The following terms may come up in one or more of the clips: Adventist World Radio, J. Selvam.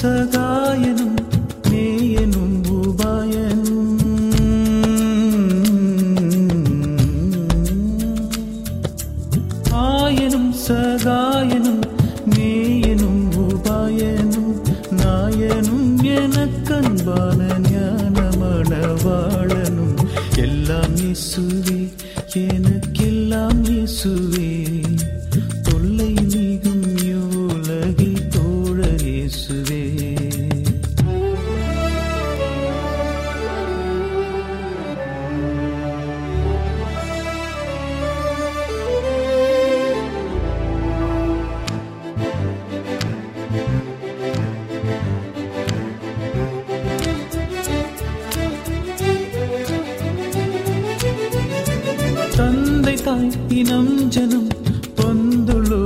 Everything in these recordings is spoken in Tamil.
சகாயனும் மேயனும் உபாயனும் ஆயனும் சகாயனும் மேயனும் உபாயனும் நாயனும் எனக்கன்பான ஞானமணவாளனும் எல்லாம் இயேசுவே, எனக்கெல்லாம் இயேசுவே. இனம் ஜனம் பந்துளோ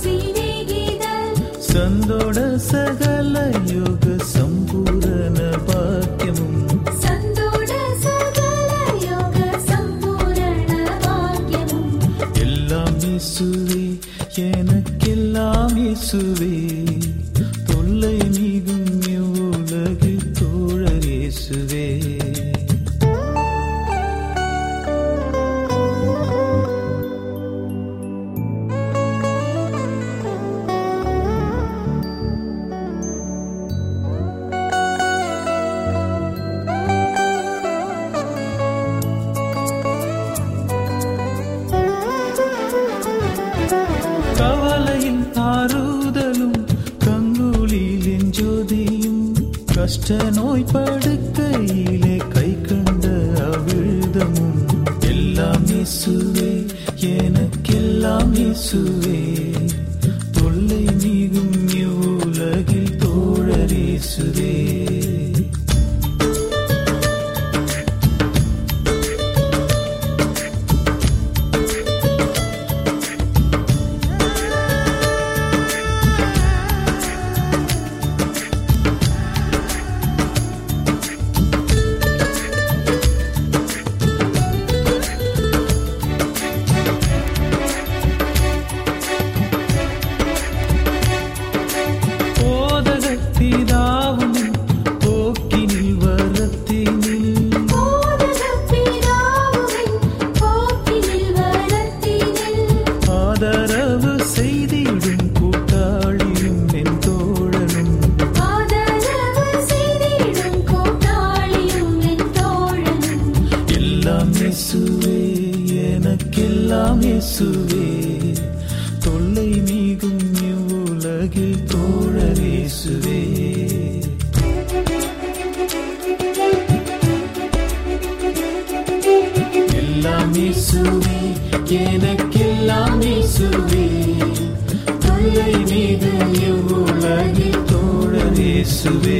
சீநேகித சந்தோட சகல யோக சம்பூரண பாக்கியமும் எல்லாம் இயேசுவே, எனக்கெல்லாம் இயேசுவே. கஷ்ட நோய் படுக்கையிலே கை கண்ட அவிழ்தமும் எல்லாம் இயேசுவே, எனக்கெல்லாம் இயேசுவே. தொல்லை நீங்கும் உலகில் தோழர் இயேசுவே. இயேசுவே தொல்லை நீங்கும் இவ்வுலகில் தோழர் இயேசுவே. எல்லாம் இயேசுவே, எனக்கெல்லாம் இயேசுவே, தொல்லை நீங்கும் இவ்வுலகில் தோழர் இயேசுவே.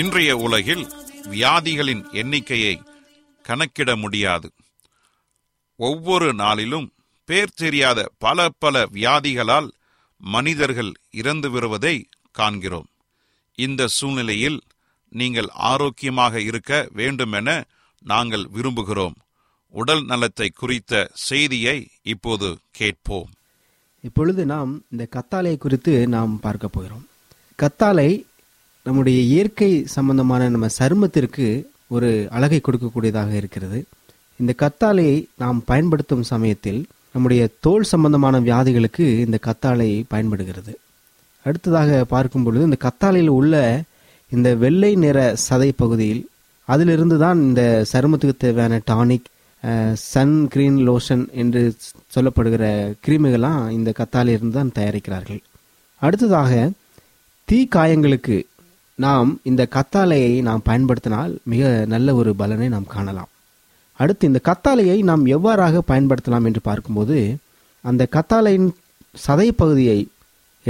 இன்றைய உலகில் வியாதிகளின் எண்ணிக்கையை கணக்கிட முடியாது. ஒவ்வொரு நாளிலும் பேர் தெரியாத பல பல வியாதிகளால் மனிதர்கள் இறந்து வருவதை காண்கிறோம். இந்த சூழ்நிலையில் நீங்கள் ஆரோக்கியமாக இருக்க வேண்டுமென நாங்கள் விரும்புகிறோம். உடல் நலத்தை குறித்த செய்தியை இப்போது கேட்போம். இப்பொழுது நாம் இந்த கத்தாழை குறித்து நாம் பார்க்க போகிறோம். கத்தாழை நம்முடைய இயற்கை சம்பந்தமான நம்ம சருமத்திற்கு ஒரு அழகை கொடுக்கக்கூடியதாக இருக்கிறது. இந்த கத்தாழையை நாம் பயன்படுத்தும் சமயத்தில் நம்முடைய தோல் சம்பந்தமான வியாதிகளுக்கு இந்த கத்தாழை பயன்படுகிறது. அடுத்ததாக பார்க்கும் பொழுது இந்த கத்தாழையில் உள்ள இந்த வெள்ளை நிற சதை பகுதியில் அதிலிருந்து தான் இந்த சருமத்துக்கு தேவையான டானிக், சன் கிரீன் லோஷன் என்று சொல்லப்படுகிற கிருமிகள்லாம் இந்த கத்தாழையிலிருந்து தான் தயாரிக்கிறார்கள். அடுத்ததாக தீக்காயங்களுக்கு நாம் இந்த கத்தாழையை நாம் பயன்படுத்தினால் மிக நல்ல ஒரு பலனை நாம் காணலாம். அடுத்து இந்த கத்தாழையை நாம் எவ்வாறாக பயன்படுத்தலாம் என்று பார்க்கும்போது, அந்த கத்தாழையின் சதை பகுதியை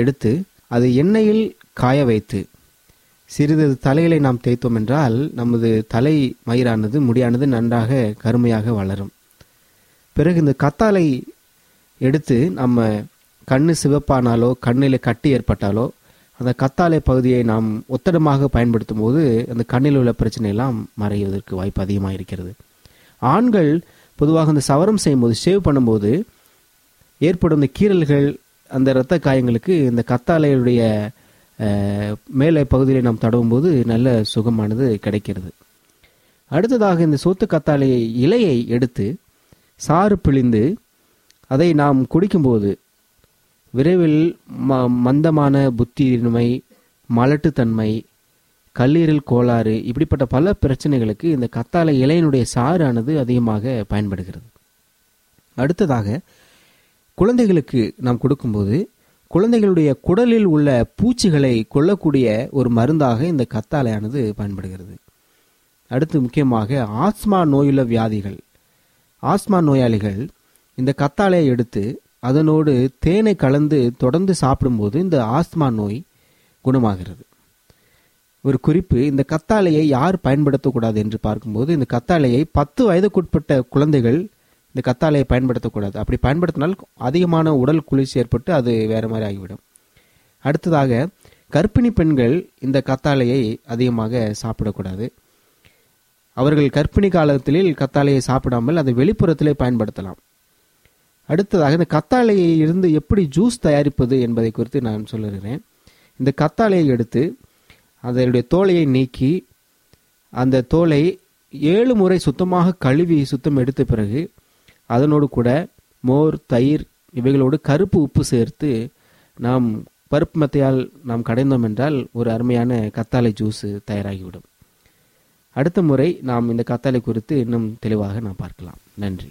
எடுத்து அதை எண்ணெயில் காய வைத்து சிறிது தலைகளை நாம் தேய்த்தோம் என்றால் நமது தலை மயிரானது, முடியானது நன்றாக கருமையாக வளரும். பிறகு இந்த கத்தாழை எடுத்து நம்ம கண்ணு சிவப்பானாலோ கண்ணில் கட்டி ஏற்பட்டாலோ அந்த கத்தாழை பகுதியை நாம் ஒத்தடமாக பயன்படுத்தும் போது அந்த கண்ணில் உள்ள பிரச்சனையெல்லாம் மறைவதற்கு வாய்ப்பு அதிகமாக இருக்கிறது. ஆண்கள் பொதுவாக அந்த சவரம் செய்யும்போது, ஷேவ் பண்ணும்போது ஏற்படும் இந்த கீறல்கள், அந்த இரத்த காயங்களுக்கு இந்த கத்தாழையுடைய மேலே பகுதியில் நாம் தடவும்போது நல்ல சுகமானது கிடைக்கிறது. அடுத்ததாக இந்த சோத்து கத்தாழையை இலையை எடுத்து சாறு பிழிந்து அதை நாம் குடிக்கும்போது விரைவில் மந்தமான புத்தியின்மை, மலட்டுத்தன்மை, கல்லீரல் கோளாறு, இப்படிப்பட்ட பல பிரச்சனைகளுக்கு இந்த கத்தாழை இலையினுடைய சாறானது அதிகமாக பயன்படுகிறது. அடுத்ததாக குழந்தைகளுக்கு நாம் கொடுக்கும்போது குழந்தைகளுடைய குடலில் உள்ள பூச்சிகளை கொல்லக்கூடிய ஒரு மருந்தாக இந்த கத்தாழையானது பயன்படுகிறது. அடுத்து முக்கியமாக ஆஸ்மா நோயுள்ள வியாதிகள், ஆஸ்மா நோயாளிகள் இந்த கத்தாழையை எடுத்து அதனோடு தேனை கலந்து தொடர்ந்து சாப்பிடும்போது இந்த ஆஸ்மா நோய் குணமாகிறது. ஒரு குறிப்பு, இந்த கத்தாழையை யார் பயன்படுத்தக்கூடாது என்று பார்க்கும்போது, இந்த கத்தாழையை 10 வயதுக்குட்பட்ட குழந்தைகள் இந்த கத்தாழையை பயன்படுத்தக்கூடாது. அப்படி பயன்படுத்தினால் அதிகமான உடல் குளிர்ச்சி ஏற்பட்டு அது வேறு மாதிரி ஆகிவிடும். அடுத்ததாக கர்ப்பிணி பெண்கள் இந்த கத்தாழையை அதிகமாக சாப்பிடக்கூடாது. அவர்கள் கர்ப்பிணி காலத்தில் கத்தாழையை சாப்பிடாமல் அதை வெளிப்புறத்திலே பயன்படுத்தலாம். அடுத்ததாக இந்த கத்தாழையை இருந்து எப்படி ஜூஸ் தயாரிப்பது என்பதை குறித்து நான் சொல்லுகிறேன். இந்த கத்தாழையை எடுத்து அதனுடைய தோலையை நீக்கி அந்த தோலை 7 முறை சுத்தமாக கழுவி சுத்தம் எடுத்த பிறகு அதனோடு கூட மோர், தயிர் இவைகளோடு கருப்பு உப்பு சேர்த்து நாம் பருப்பு மெத்தையால் நாம் கடைந்தோம் என்றால் ஒரு அருமையான கத்தாழை ஜூஸ் தயாராகிவிடும். அடுத்த முறை நாம் இந்த கத்தாழை குறித்து இன்னும் தெளிவாக நாம் பார்க்கலாம். நன்றி.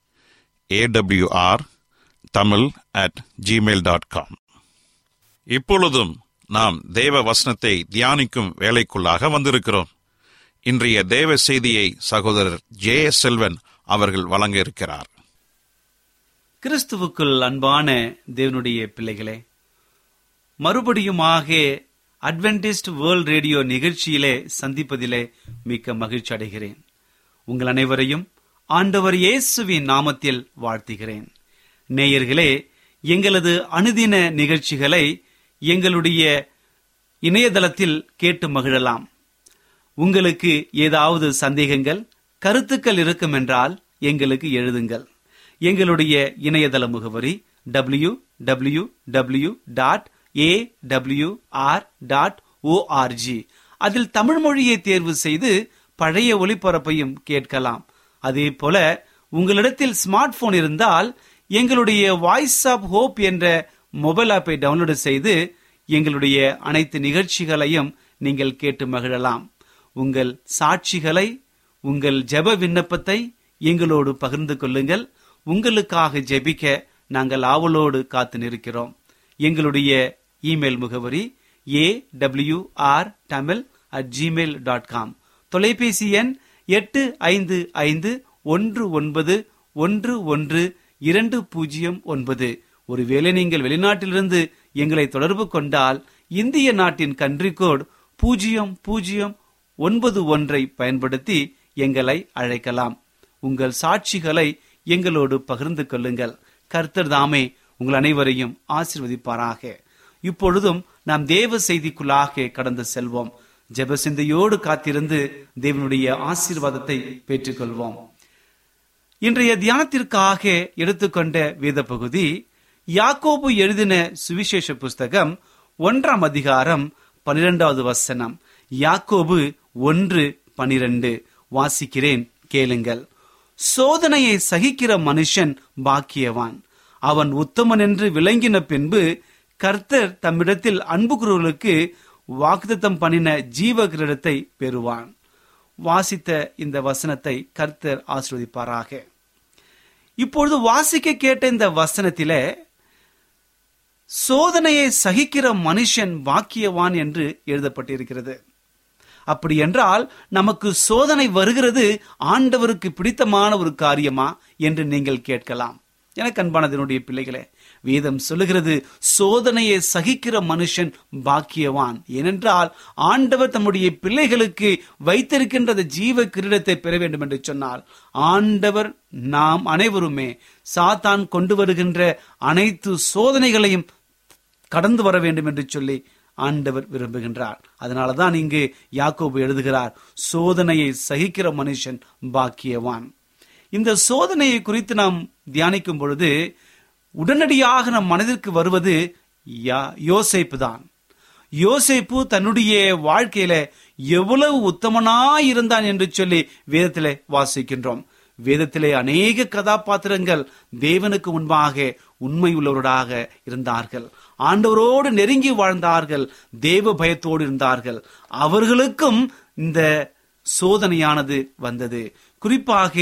awr tamil@gmail.com. இப்பொழுதும் நாம் தேவ வசனத்தை தியானிக்கும் வேலைக்குள்ளாக வந்திருக்கிறோம். இன்றைய தேவ செய்தியை சகோதரர் ஜே. செல்வன் அவர்கள் வழங்க இருக்கிறார். கிறிஸ்துவுக்குள் அன்பான தேவனுடைய பிள்ளைகளே, மறுபடியுமாக அட்வென்டிஸ்ட் வேர்ல்ட் ரேடியோ நிகழ்ச்சியிலே சந்திப்பதிலே மிக்க மகிழ்ச்சி அடைகிறேன். உங்கள் அனைவரையும் ஆண்டவர் இயேசுவின் நாமத்தில் வாழ்த்துகிறேன். நேயர்களே, எங்களது அனுதின நிகழ்ச்சிகளை எங்களுடைய இணையதளத்தில் கேட்டு மகிழலாம். உங்களுக்கு ஏதாவது சந்தேகங்கள், கருத்துக்கள் இருக்கும் என்றால் எங்களுக்கு எழுதுங்கள். எங்களுடைய இணையதள முகவரி www.awr.org. அதில் தமிழ் மொழியை தேர்வு செய்து பழைய ஒளிபரப்பையும் கேட்கலாம். அதே போல உங்களிடத்தில் ஸ்மார்ட் போன் இருந்தால் எங்களுடைய வாய்ஸ் ஆப் ஹோப் என்ற மொபைல் ஆப்பை டவுன்லோடு செய்து எங்களுடைய அனைத்து நிகழ்ச்சிகளையும் நீங்கள் கேட்டு மகிழலாம். உங்கள் சாட்சிகளை, உங்கள் ஜெப விண்ணப்பத்தை எங்களோடு பகிர்ந்து கொள்ளுங்கள். உங்களுக்காக ஜெபிக்க நாங்கள் ஆவலோடு காத்து நிற்கிறோம். எங்களுடைய இமெயில் முகவரி awrtamil@gmail.com. தொலைபேசி எண் 8551911209. ஒருவேளை நீங்கள் வெளிநாட்டிலிருந்து எங்களை தொடர்பு கொண்டால் இந்திய நாட்டின் கண்ட்ரி கோட் 0091 பயன்படுத்தி எங்களை அழைக்கலாம். உங்கள் சாட்சிகளை எங்களோடு பகிர்ந்து கொள்ளுங்கள். கர்த்தர் தாமே உங்கள் அனைவரையும் ஆசீர்வதிப்பாராக. இப்பொழுதும் நாம் தேவ செய்திக்குள்ளாக கடந்து செல்வோம். ஜெபசிந்தையோடு காத்திருந்து தேவனுடைய ஆசீர்வாதத்தை பெற்றுக்கொள்வோம். இன்றைய தியானத்திற்காக எடுத்துக்கொண்ட வேத பகுதி யாக்கோபு எழுதின சுவிசேஷ புஸ்தகம் 1 அதிகாரம் 12வது வசனம். யாக்கோபு 1:12 வாசிக்கிறேன், கேளுங்கள். சோதனையை சகிக்கிற மனுஷன் பாக்கியவான், அவன் உத்தமன் என்று விளங்கின பின்பு கர்த்தர் தம்மிடத்தில் அன்புக்குறவர்களுக்கு வாக்குத்தத்தம் பண்ணின ஜீவ கிரீடத்தை பெறுவான். வாசித்த இந்த வசனத்தை கர்த்தர் ஆசீர்வதிப்பாராக. இப்பொழுது வாசிக்க கேட்ட இந்த வசனத்தில சோதனையை சகிக்கிற மனுஷன் பாக்கியவான் என்று எழுதப்பட்டிருக்கிறது. அப்படி என்றால் நமக்கு சோதனை வருகிறது ஆண்டவருக்கு பிடித்தமான ஒரு காரியமா என்று நீங்கள் கேட்கலாம். எனக்கு அன்பானதனுடைய பிள்ளைகளே, வேதம் சொல்லுகிறது சோதனையை சகிக்கிற மனுஷன் பாக்கியவான். ஏனென்றால் ஆண்டவர் தம்முடைய பிள்ளைகளுக்கு வைத்திருக்கின்ற ஜீவ கிரீடத்தை பெற வேண்டும் என்று சொன்னால் ஆண்டவர் நாம் அனைவருமே சாத்தான் கொண்டு வருகின்ற அனைத்து சோதனைகளையும் கடந்து வர வேண்டும் என்று சொல்லி ஆண்டவர் விரும்புகின்றார். அதனாலதான் இங்கு யாக்கோபு எழுதுகிறார், சோதனையை சகிக்கிற மனுஷன் பாக்கியவான். இந்த சோதனையை குறித்து நாம் தியானிக்கும் பொழுது உடனடியாக நம் மனதிற்கு வருவது யோசேப்பு தான். யோசேப்பு தன்னுடைய வாழ்க்கையில எவ்வளவு உத்தமனாயிருந்தான் என்று சொல்லி வேதத்திலே வாசிக்கின்றோம். வேதத்திலே அநேக கதாபாத்திரங்கள் தேவனுக்கு முன்பாக உண்மை உள்ளவர்களாக இருந்தார்கள், ஆண்டவரோடு நெருங்கி வாழ்ந்தார்கள், தேவ பயத்தோடு இருந்தார்கள். அவர்களுக்கும் இந்த சோதனையானது வந்தது. குறிப்பாக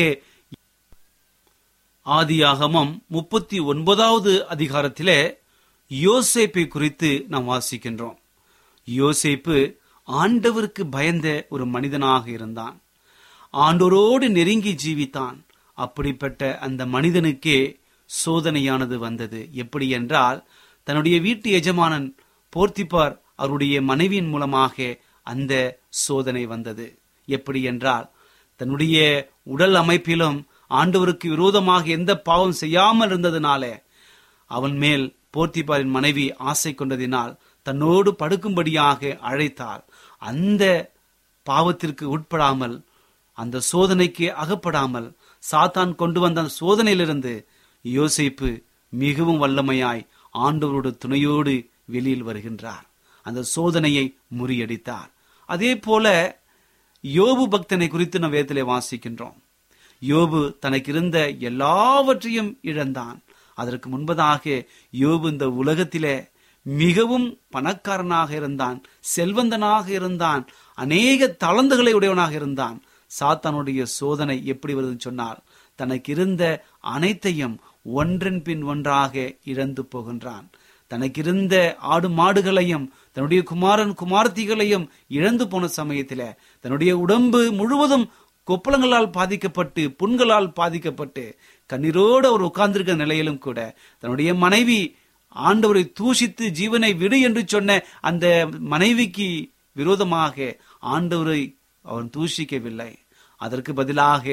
39வது அதிகாரத்திலே யோசேப்பை குறித்து நாம் வாசிக்கின்றோம். யோசேப்பு ஆண்டவருக்கு பயந்த ஒரு மனிதனாக இருந்தான், ஆண்டோரோடு நெருங்கி ஜீவித்தான். அப்படிப்பட்ட அந்த மனிதனுக்கே சோதனையானது வந்தது. எப்படி என்றால் தன்னுடைய வீட்டு எஜமானன் போர்த்திபார் அவருடைய மனைவியின் மூலமாக அந்த சோதனை வந்தது. எப்படி என்றால் தன்னுடைய உடல் அமைப்பிலும் ஆண்டவருக்கு விரோதமாக எந்த பாவம் செய்யாமல் இருந்ததினாலே அவன் மேல் போர்த்திபாரின் மனைவி ஆசை கொண்டதினால் தன்னோடு படுக்கும்படியாக அழைத்தாள். அந்த பாவத்திற்கு உட்படாமல், அந்த சோதனைக்கு அகப்படாமல், சாத்தான் கொண்டு வந்த சோதனையிலிருந்து யோசேப்பு மிகவும் வல்லமையாய் ஆண்டவரோட துணையோடு வெளியில் வருகின்றார். அந்த சோதனையை முறியடித்தார். அதே போல யோபு பக்தனை குறித்து நம் வேதத்திலே வாசிக்கின்றோம். யோபு தனக்கு இருந்த எல்லாவற்றையும் இழந்தான். அதற்கு முன்பதாக யோபு இந்த உலகத்திலே மிகவும் பணக்காரனாக இருந்தான், செல்வந்தனாக இருந்தான், அநேக தளந்துகளை உடையவனாக இருந்தான். சாத்தானுடைய சோதனை எப்படி வருதுன்னு சொன்னால் தனக்கு இருந்த அனைத்தையும் ஒன்றன் பின் ஒன்றாக இழந்து போகின்றான். தனக்கிருந்த ஆடு மாடுகளையும் தன்னுடைய குமாரன் குமார்த்திகளையும் இழந்து போன சமயத்தில தன்னுடைய உடம்பு முழுவதும் கொப்பளங்களால் பாதிக்கப்பட்டு, புண்களால் பாதிக்கப்பட்டு கண்ணீரோடு அவர் உட்கார்ந்திருக்கிற நிலையிலும் கூட தன்னுடைய மனைவி ஆண்டவரை தூஷித்து ஜீவனை விடு என்று சொன்ன அந்த மனைவிக்கு விரோதமாக ஆண்டவரை அவன் தூஷிக்கவில்லை. அதற்கு பதிலாக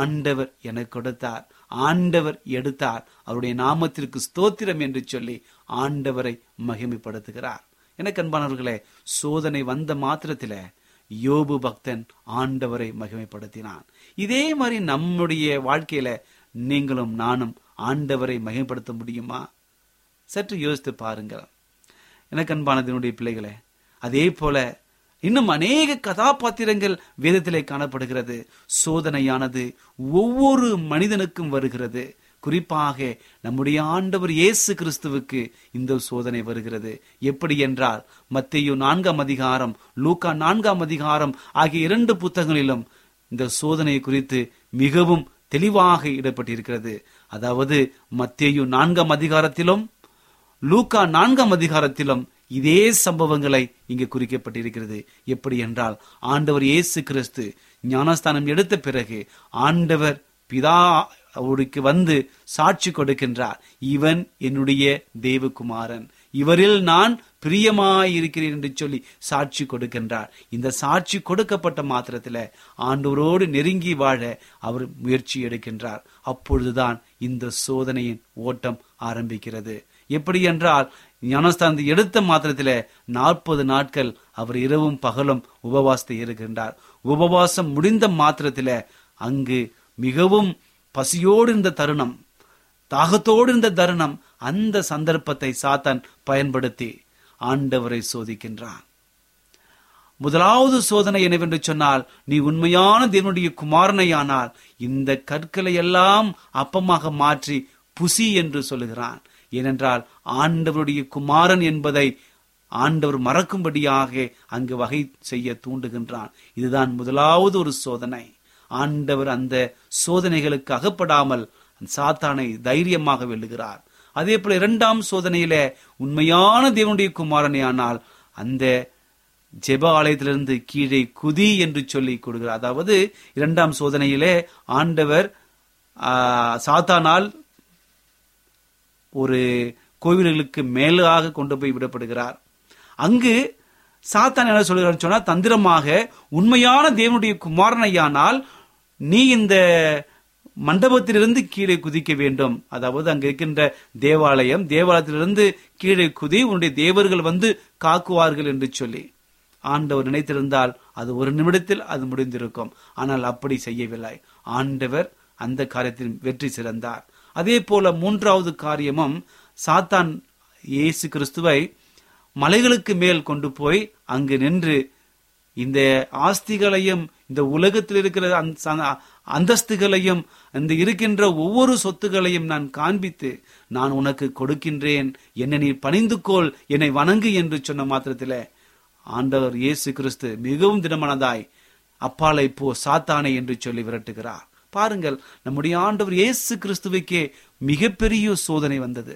ஆண்டவர் எனக்கு கொடுத்தார், ஆண்டவர் எடுத்தார், அவருடைய நாமத்திற்கு ஸ்தோத்திரம் என்று சொல்லி ஆண்டவரை மகிமைப்படுத்துகிறார். எனக்கு அன்பானவர்களே, சோதனை வந்த மாத்திரத்தில யோபு பக்தன் ஆண்டவரை மகிமைப்படுத்தினான். இதே மாதிரி நம்முடைய வாழ்க்கையில நீங்களும் நானும் ஆண்டவரை மகிமைப்படுத்த முடியுமா? சற்று யோசித்து பாருங்கள். எனக்கு அன்பானதனுடைய பிள்ளைகளே, அதே போல இன்னும் அநேக கதாபாத்திரங்கள் வேதத்திலே காணப்படுகிறது. சோதனையானது ஒவ்வொரு மனிதனுக்கும் வருகிறது. குறிப்பாக நம்முடைய ஆண்டவர் இயேசு கிறிஸ்துவுக்கு இந்த சோதனை வருகிறது. எப்படி என்றால், மத்தேயு 4ஆம் அதிகாரம், லூக்கா 4ஆம் அதிகாரம் ஆகிய 2 புத்தகங்களிலும் இந்த சோதனை குறித்து மிகவும் தெளிவாக இடப்பட்டிருக்கிறது. அதாவது மத்தேயு 4ஆம் அதிகாரத்திலும் லூக்கா 4ஆம் அதிகாரத்திலும் இதே சம்பவங்களை இங்கு குறிக்கப்பட்டிருக்கிறது. எப்படி என்றால், ஆண்டவர் இயேசு கிறிஸ்து ஞானஸ்தானம் எடுத்த பிறகு ஆண்டவர் பிதா அவருக்கு வந்து சாட்சி கொடுக்கின்றார், இவன் என்னுடைய தேவகுமாரன், இவரில் நான் பிரியமாயிருக்கிறேன் என்று சொல்லி சாட்சி கொடுக்கின்றார். இந்த சாட்சி கொடுக்கப்பட்ட மாத்திரத்தில் ஆண்டவரோடு நெருங்கி வாழ அவர் முயற்சி எடுக்கின்றார். அப்பொழுதுதான் இந்த சோதனையின் ஓட்டம் ஆரம்பிக்கிறது. எப்படி என்றால், ஞானஸ்தானத்தை எடுத்த மாத்திரத்தில் 40 நாட்கள் அவர் இரவும் பகலும் உபவாசத்தை இருக்கின்றார். உபவாசம் முடிந்த மாத்திரத்தில் அங்கு மிகவும் பசியோடு இருந்த தருணம், தாகத்தோடு இருந்த தருணம், அந்த சந்தர்ப்பத்தை சாத்தான் பயன்படுத்தி ஆண்டவரை சோதிக்கின்றான். முதலாவது சோதனை என்னவென்று சொன்னால், நீ உண்மையான தேவனுடைய குமாரனையானால் இந்த கற்களை எல்லாம் அப்பமாக மாற்றி புசி என்று சொல்லுகிறான். ஏனென்றால் ஆண்டவருடைய குமாரன் என்பதை ஆண்டவர் மறக்கும்படியாக அங்கு வகை செய்ய தூண்டுகின்றான். இதுதான் முதலாவது ஒரு சோதனை. ஆண்டவர் அந்த சோதனைகளுக்கு அகப்படாமல் சாத்தானை தைரியமாக வெல்லுகிறார். அதே போல 2ஆம் சோதனையில உண்மையான தேவனுடைய குமாரனே ஆனால் அந்த ஜெப ஆலயத்திலிருந்து கீழே குதி என்று சொல்லி கொடுக்கிறார். அதாவது 2ஆம் சோதனையிலே ஆண்டவர் சாத்தானால் ஒரு கோவில்களுக்கு மேலாக கொண்டு போய் விடப்படுகிறார். அங்கு சாத்தான் என்ன சொல்கிறான்னு சொன்னா, தந்திரமாக உண்மையான தேவனுடைய குமாரனையானால் நீ இந்த மண்டபத்திலிருந்து கீழே குதிக்க வேண்டும். அதாவது அங்கு இருக்கின்ற தேவாலயத்திலிருந்து கீழே குதி, உன்னுடைய தேவர்கள் வந்து காக்குவார்கள் என்று சொல்லி ஆண்டவர் நினைத்திருந்தால் அது ஒரு நிமிடத்தில் அது முடிந்திருக்கும். ஆனால் அப்படி செய்யவில்லை. ஆண்டவர் அந்த காரியத்தில் வெற்றி சிறந்தார். அதே போல 3வது காரியமும், சாத்தான் இயேசு கிறிஸ்துவை மலைகளுக்கு மேல் கொண்டு போய் அங்கு நின்று இந்த ஆஸ்திகளையும் இந்த உலகத்தில் இருக்கிற அந்தஸ்துகளையும் அந்த இருக்கின்ற ஒவ்வொரு சொத்துகளையும் நான் காண்பித்து நான் உனக்கு கொடுக்கின்றேன், என்னை நீ பணிந்துக்கொள், என்னை வணங்கு என்று சொன்ன மாத்திரத்தில் ஆண்டவர் இயேசு கிறிஸ்து மிகவும் திடமனதாய் அப்பாலை போ சாத்தானே என்று சொல்லி விரட்டுகிறார். பாருங்கள், நம்முடைய ஆண்டவர் இயேசு கிறிஸ்துவுக்கே மிகப்பெரிய சோதனை வந்தது.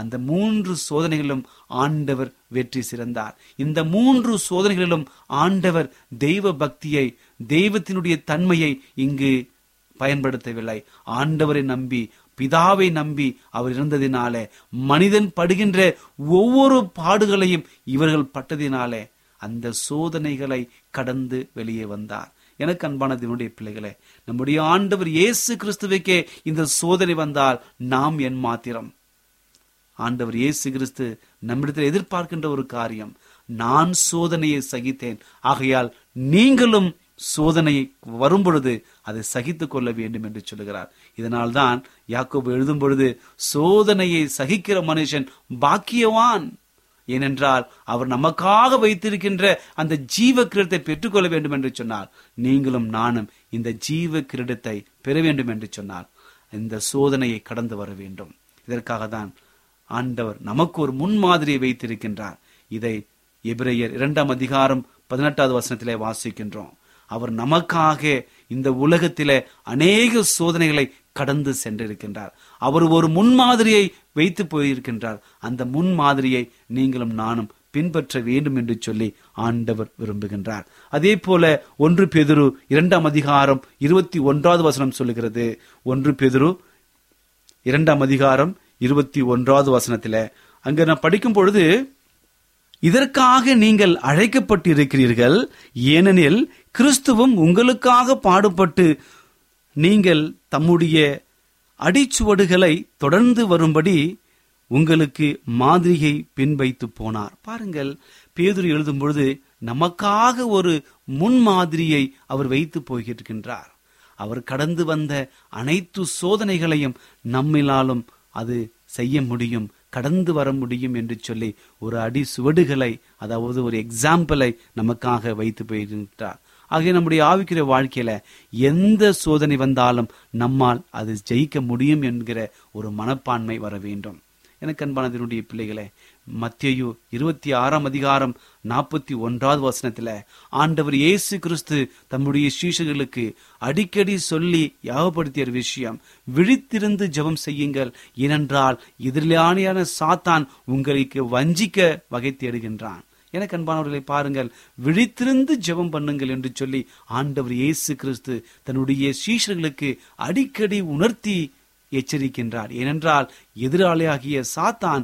அந்த 3 சோதனைகளிலும் ஆண்டவர் வெற்றி சிறந்தார். இந்த 3 சோதனைகளிலும் ஆண்டவர் தெய்வ பக்தியை, தெய்வத்தினுடைய தன்மையை இங்கு பயன்படுத்தவில்லை. ஆண்டவரை நம்பி, பிதாவை நம்பி அவர் இருந்ததினாலே, மனிதன் படுகின்ற ஒவ்வொரு பாடுகளையும் இவர்கள் பட்டதினாலே அந்த சோதனைகளை கடந்து வெளியே வந்தார். எனக்கு அன்பான தேவனுடைய பிள்ளைகளே, நம்முடைய ஆண்டவர் இயேசு கிறிஸ்துவுக்கே இந்த சோதனை வந்தால் நாம் என் மாத்திரம்? ஆண்டவர் இயேசு கிறிஸ்து நம்மிடத்தில் எதிர்பார்க்கின்ற ஒரு காரியம், நான் சோதனையை சகித்தேன், ஆகையால் நீங்களும் சோதனை வரும் பொழுது அதை சகித்து கொள்ள வேண்டும் என்று சொல்லுகிறார். இதனால் தான் யாக்கோபு எழுதும் பொழுது சோதனையை சகிக்கிற மனுஷன் பாக்கியவான், ஏனென்றால் அவர் நமக்காக வைத்திருக்கின்ற அந்த ஜீவ கிரீடத்தை பெற்றுக்கொள்ள வேண்டும் என்று சொன்னார். நீங்களும் நானும் இந்த ஜீவ கிரீடத்தை பெற வேண்டும் என்று சொன்னார். இந்த சோதனையை கடந்து வர வேண்டும். இதற்காக தான் ஆண்டவர் நமக்கு ஒரு முன்மாதிரியை வைத்திருக்கின்றார். இதை எபிரேயர் 2ஆம் அதிகாரம் 18வது வசனத்திலே வாசிக்கின்றோம். அவர் நமக்காக இந்த உலகத்திலே அநேக சோதனைகளை கடந்து சென்றிருக்கின்றார். அவர் ஒரு முன்மாதிரியை வைத்து போயிருக்கின்றார். அந்த முன்மாதிரியை நீங்களும் நானும் பின்பற்ற வேண்டும் என்று சொல்லி ஆண்டவர் விரும்புகின்றார். அதே போல 1 பேதுரு 2ஆம் அதிகாரம் 21வது வசனம் சொல்லுகிறது. 1 பேதுரு 2ஆம் அதிகாரம் 21வது வசனத்துல அங்க நான் படிக்கும் பொழுது, இதற்காக நீங்கள் அழைக்கப்பட்டு இருக்கிறீர்கள், ஏனெனில் கிறிஸ்துவும் உங்களுக்காக பாடுபட்டு நீங்கள் தம்முடைய அடிச்சுவடுகளை தொடர்ந்து வரும்படி உங்களுக்கு மாதிரியை பின் வைத்து போனார். பாருங்கள், பேதுரு எழுதும் பொழுது நமக்காக ஒரு முன்மாதிரியை அவர் வைத்து போகின்றார். அவர் கடந்து வந்த அனைத்து சோதனைகளையும் நம்மிலாலும் அது செய்ய முடியும், கடந்து வர முடியும் என்று சொல்லி ஒரு அடி சுவடுகளை, அதாவது ஒரு எக்ஸாம்பிளை நமக்காக வைத்து போயிருக்கின்றார். ஆகிய நம்முடைய ஆவிக்கிற வாழ்க்கையில எந்த சோதனை வந்தாலும் நம்மால் அது ஜெயிக்க முடியும் என்கிற ஒரு மனப்பான்மை வர வேண்டும். எனக்கு அன்பானதனுடைய பிள்ளைகளே, மத்தேயு 26:41 ஆண்டவர் இயேசு கிறிஸ்து தம்முடைய சீஷர்களுக்கு அடிக்கடி சொல்லி யாவப்படுத்திய விஷயம், விழித்திருந்து ஜெபம் செய்யுங்கள், ஏனென்றால் எதிராளியான சாத்தான் உங்களுக்கு வஞ்சிக்க வகை தேடுகின்றான். எனக்கு அன்பானவர்களை பாருங்கள், விழித்திருந்து ஜெபம் பண்ணுங்கள் என்று சொல்லி ஆண்டவர் இயேசு கிறிஸ்து தன்னுடைய சீஷர்களுக்கு அடிக்கடி உணர்த்தி எச்சரிக்கின்றார். ஏனென்றால் எதிராளியாகிய சாத்தான்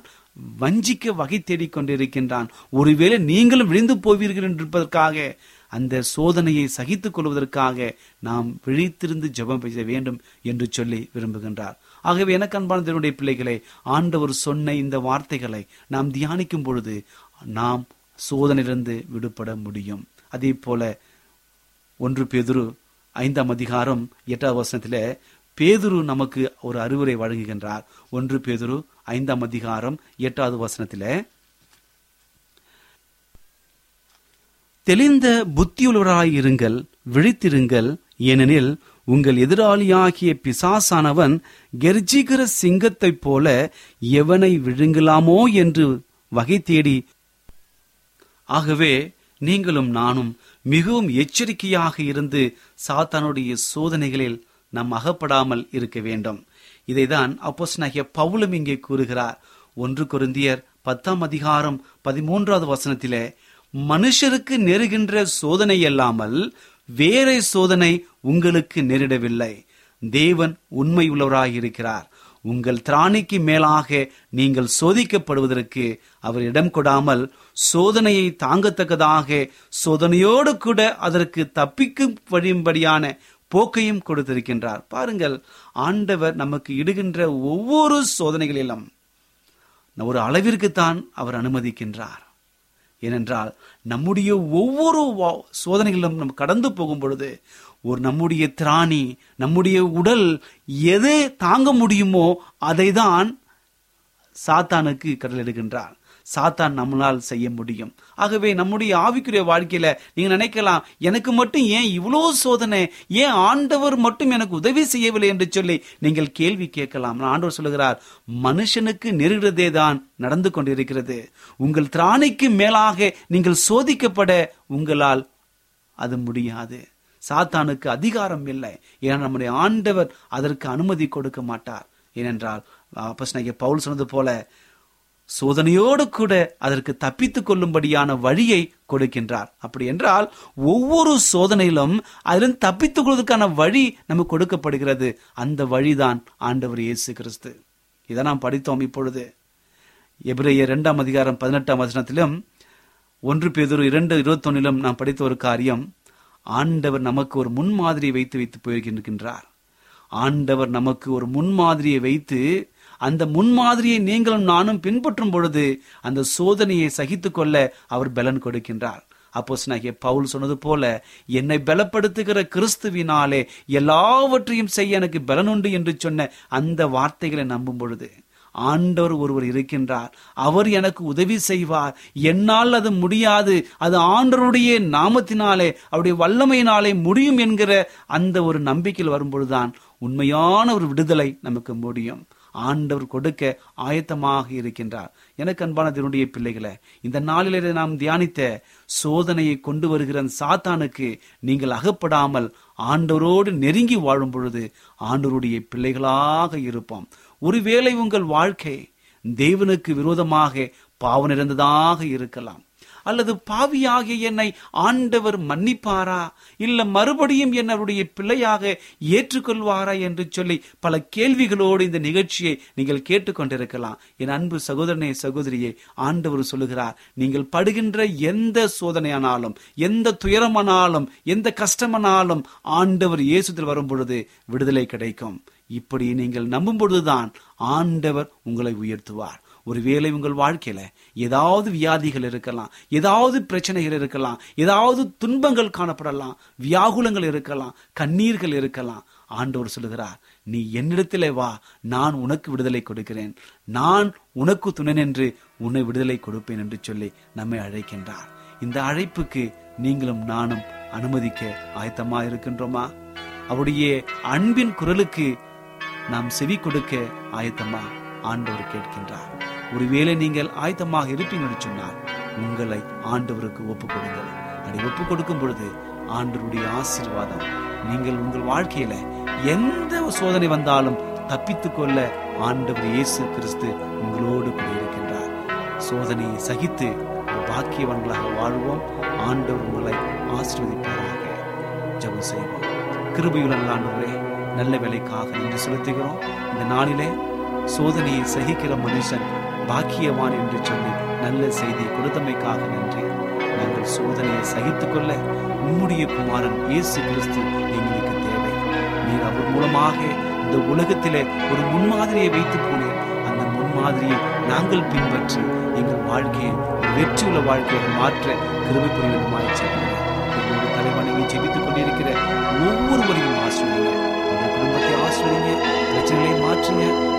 வஞ்சிக்க வகை தேடிக்கொண்டிருக்கின்றான். ஒருவேளை நீங்களும் விழுந்து போவீர்கள் என்றிருப்பதற்காக, அந்த சோதனையை சகித்துக் கொள்வதற்காக நாம் விழித்திருந்து ஜெபம் செய்ய வேண்டும் என்று சொல்லி விரும்புகின்றார். ஆகவே எனக்கு அன்பான பிள்ளைகளை, ஆண்டவர் சொன்ன இந்த வார்த்தைகளை நாம் தியானிக்கும் பொழுது நாம் சோதனையிலிருந்து விடுபட முடியும். அதே போல 1 பேதுரு 5:8 பேதுரு நமக்கு ஒரு அறிவுரை வழங்குகின்றார். 1 பேதுரு 5:8 தெளிந்த புத்தியுள்ளவராயிருங்கள், விழித்திருங்கள், ஏனெனில் உங்கள் எதிராளியாகிய பிசாசானவன் கெர்ச்சிக்கிற சிங்கத்தைப் போல எவனை விழுங்கலாமோ என்று வகை தேடி. ஆகவே நீங்களும் நானும் மிகவும் எச்சரிக்கையாக இருந்து சாத்தானுடைய சோதனைகளில் நாம் அகப்படாமல் இருக்க வேண்டும். இதைதான் அப்போஸ்தலனாகிய பவுலும் இங்கே கூறுகிறார். 1 கொரிந்தியர் 10:13 மனுஷருக்கு நெருகின்ற சோதனை அல்லாமல் வேறே சோதனை உங்களுக்கு நேரிடவில்லை, தேவன் உண்மையுள்ளவராயிருக்கிறார், உங்கள் திராணிக்கு மேலாக நீங்கள் சோதிக்கப்படுவதற்கு அவர் இடம் கொடாமல் சோதனையை தாங்கத்தக்கதாக சோதனையோடு கூட அதற்கு தப்பிக்கும் வழியும்படியான போக்கையும் கொடுத்திருக்கின்றார். பாருங்கள், ஆண்டவர் நமக்கு இடுகின்ற ஒவ்வொரு சோதனைகளிலும் ஒரு அளவிற்குத்தான் அவர் அனுமதிக்கின்றார். ஏனென்றால் நம்முடைய ஒவ்வொரு சோதனைகளிலும் நம்ம கடந்து போகும் பொழுது ஒரு நம்முடைய திராணி, நம்முடைய உடல் எது தாங்க முடியுமோ அதை தான் சாத்தானுக்கு கடல் எடுக்கின்றார். சாத்தான் நம்மளால் செய்ய முடியும். ஆகவே நம்முடைய ஆவிக்குரிய வாழ்க்கையில நீங்க நினைக்கலாம், எனக்கு மட்டும் ஏன் இவ்வளோ சோதனை, ஏன் ஆண்டவர் மட்டும் எனக்கு உதவி செய்யவில்லை என்று சொல்லி நீங்கள் கேள்வி கேட்கலாம். ஆண்டவர் சொல்லுகிறார், மனுஷனுக்கு நெருங்கிறதே தான் நடந்து கொண்டிருக்கிறது, உங்கள் திராணிக்கு மேலாக நீங்கள் சோதிக்கப்பட உங்களால் அது முடியாது. சாத்தானுக்கு அதிகாரம் இல்லை, ஏன்னா நம்முடைய ஆண்டவர் அதற்கு அனுமதி கொடுக்க மாட்டார். ஏனென்றால் அப்போஸ்தலனாகிய பவுல் சொன்னது போல சோதனையோடு கூட அதற்கு தப்பித்துக் கொள்ளும்படியான வழியை கொடுக்கின்றார். அப்படி என்றால் ஒவ்வொரு சோதனையிலும் அதிலிருந்து தப்பித்துக் கொள்வதற்கான வழி நமக்கு கொடுக்கப்படுகிறது. அந்த வழிதான் ஆண்டவர் இயேசு கிறிஸ்து. இதை நாம் படித்தோம். இப்பொழுது எபிரேயர் 2:18 1 பேதுரு 2:21 நாம் படித்த ஒரு காரியம், ஆண்டவர் நமக்கு ஒரு முன்மாதிரியை வைத்து போயிருக்கின்றார். ஆண்டவர் நமக்கு ஒரு முன்மாதிரியை வைத்து அந்த முன்மாதிரியை நீங்களும் நானும் பின்பற்றும் பொழுது அந்த சோதனையை சகித்துக் கொள்ள அவர் பலன் கொடுக்கின்றார். அப்போஸ்தலனாகிய பவுல் சொன்னது போல, என்னை பலப்படுத்துகிற கிறிஸ்துவினாலே எல்லாவற்றையும் செய்ய எனக்கு பலனுண்டு என்று சொன்ன அந்த வார்த்தைகளை நம்பும் பொழுது ஆண்டவர் ஒருவர் இருக்கின்றார், அவர் எனக்கு உதவி செய்வார், என்னால் அது முடியாது, அது ஆண்டவருடைய நாமத்தினாலே அவருடைய வல்லமையினாலே முடியும் என்கிற அந்த ஒரு நம்பிக்கையில் வரும்பொழுதுதான் உண்மையான ஒரு விடுதலை நமக்கு முடியும். ஆண்டவர் கொடுக்க ஆயத்தமாக இருக்கின்றார். எனக்கு அன்பான தேவனுடைய பிள்ளைகளை, இந்த நாளிலே நாம் தியானித்த சோதனையை கொண்டு வருகிற சாத்தானுக்கு நீங்கள் அகப்படாமல் ஆண்டவரோடு நெருங்கி வாழும் பொழுது ஆண்டவருடைய பிள்ளைகளாக இருப்போம். ஒருவேளை உங்கள் வாழ்க்கை தேவனுக்கு விரோதமாக பாவம் நிறைந்ததாக இருக்கலாம், அல்லது பாவியாகிய என்னை ஆண்டவர் மன்னிப்பாரா, இல்லை மறுபடியும் என்னுடைய பிள்ளையாக ஏற்றுக்கொள்வாரா என்று சொல்லி பல கேள்விகளோடு இந்த நிகழ்ச்சியை நீங்கள் கேட்டுக்கொண்டிருக்கலாம். என் அன்பு சகோதரனே, சகோதரியை, ஆண்டவர் சொல்லுகிறார், நீங்கள் படுகின்ற எந்த சோதனையானாலும், எந்த துயரமானாலும், எந்த கஷ்டமானாலும் ஆண்டவர் இயேசுவில் வரும் பொழுது விடுதலை கிடைக்கும். இப்படி நீங்கள் நம்பும் பொழுதுதான் ஆண்டவர் உங்களை உயர்த்துவார், ஒருவேளை உங்கள் வாழ்க்கையில் ஏதாவது வியாதிகள் இருக்கலாம், ஏதாவது பிரச்சனைகள் இருக்கலாம், ஏதாவது துன்பங்கள் காணப்படலாம், வியாகுலங்கள் இருக்கலாம், கண்ணீர்கள் இருக்கலாம். ஆண்டவர் சொல்லுகிறார், நீ என்னிடத்திலே வா, நான் உனக்கு விடுதலை கொடுக்கிறேன், நான் உனக்கு துணை நின்று உன்னை விடுதலை கொடுப்பேன் என்று சொல்லி நம்மை அழைக்கின்றார். இந்த அழைப்புக்கு நீங்களும் நானும் அனுமதிக்க ஆயத்தமா இருக்கின்றோமா? அவருடைய அன்பின் குரலுக்கு நாம் செவி கொடுக்க ஆயத்தமா? ஆண்டவர் கேட்கின்றார். ஒருவேளை நீங்கள் ஆயத்தமாக இருப்பீங்கன்னு சொன்னால் உங்களை ஆண்டவருக்கு ஒப்புக் கொடுங்கள். அதை ஒப்புக் கொடுக்கும் பொழுது ஆண்டவருடைய ஆசீர்வாதம் நீங்கள் உங்கள் வாழ்க்கையில எந்த சோதனை வந்தாலும் தப்பித்துக் கொள்ள ஆண்டவர் இயேசு கிறிஸ்து உங்களோடு கூடியிருக்கின்றார். சோதனையை சகித்து பாக்கியவன்களாக வாழ்வோம். ஆண்டவர் உங்களை ஆசீர்வதிப்பாராக. ஜெபம் செய்வோம். கிருபையுள்ள ஆண்டவரே, நல்ல வேலைக்காக நன்றி செலுத்துகிறோம். இந்த நாளிலே சோதனையை சகிக்கிற மனுஷன் பாக்கியவான் என்று சொல்லி நல்ல செய்தி கொடுத்தமைக்காக நன்றி. நாங்கள் சோதனையை சகித்துக் கொள்ள உம்முடைய குமாரன் இயேசு கிறிஸ்து எங்களுக்கு தேவை. நீர் அவர் மூலமாக இந்த உலகத்திலே ஒரு முன்மாதிரியை வைத்துக் கொண்டேன். அந்த முன்மாதிரியை நாங்கள் பின்பற்றி எங்கள் வாழ்க்கையை வெற்றியுள்ள வாழ்க்கையை மாற்ற கிருபை புரியுமாய் செய்கிறேன். எங்களுடைய தலைவனை ஜெபித்துக் கொண்டிருக்கிற ஒவ்வொருவரையும் ஆசிரியங்க, உங்கள் குடும்பத்தை ஆசிரியங்க, பிரச்சனைகளை மாற்றுங்க,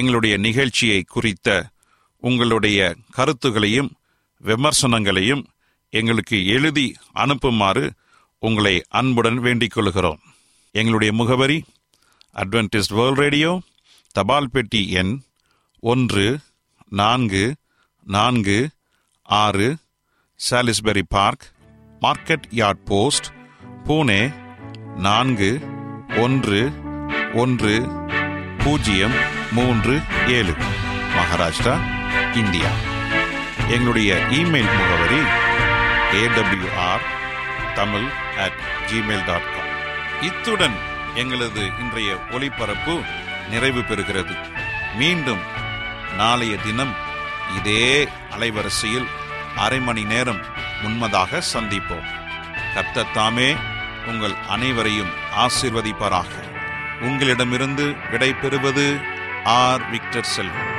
எங்களுடைய நிகழ்ச்சியை குறித்த உங்களுடைய கருத்துகளையும் விமர்சனங்களையும் எங்களுக்கு எழுதி அனுப்புமாறு உங்களை அன்புடன் வேண்டிக் கொள்கிறோம். எங்களுடைய முகவரி அட்வென்டிஸ்ட் வேர்ல்ட் ரேடியோ, தபால் பெட்டி எண் 1446, Salisbury park, market yard post, Pune 411037, Maharashtra, India. எங்களுடைய இமெயில் முகவரி awr tamil@gmail.com. இத்துடன் எங்களது இன்றைய ஒளிபரப்பு நிறைவு பெறுகிறது. மீண்டும் நாளைய தினம் இதே அலைவரிசையில் அரை மணி நேரம் முன்னதாக சந்திப்போம். கர்த்தர் தாமே உங்கள் அனைவரையும் ஆசீர்வதிப்பாராக. உங்களிடமிருந்து விடை பெறுவது ஆர். விக்டர் செல்வம்.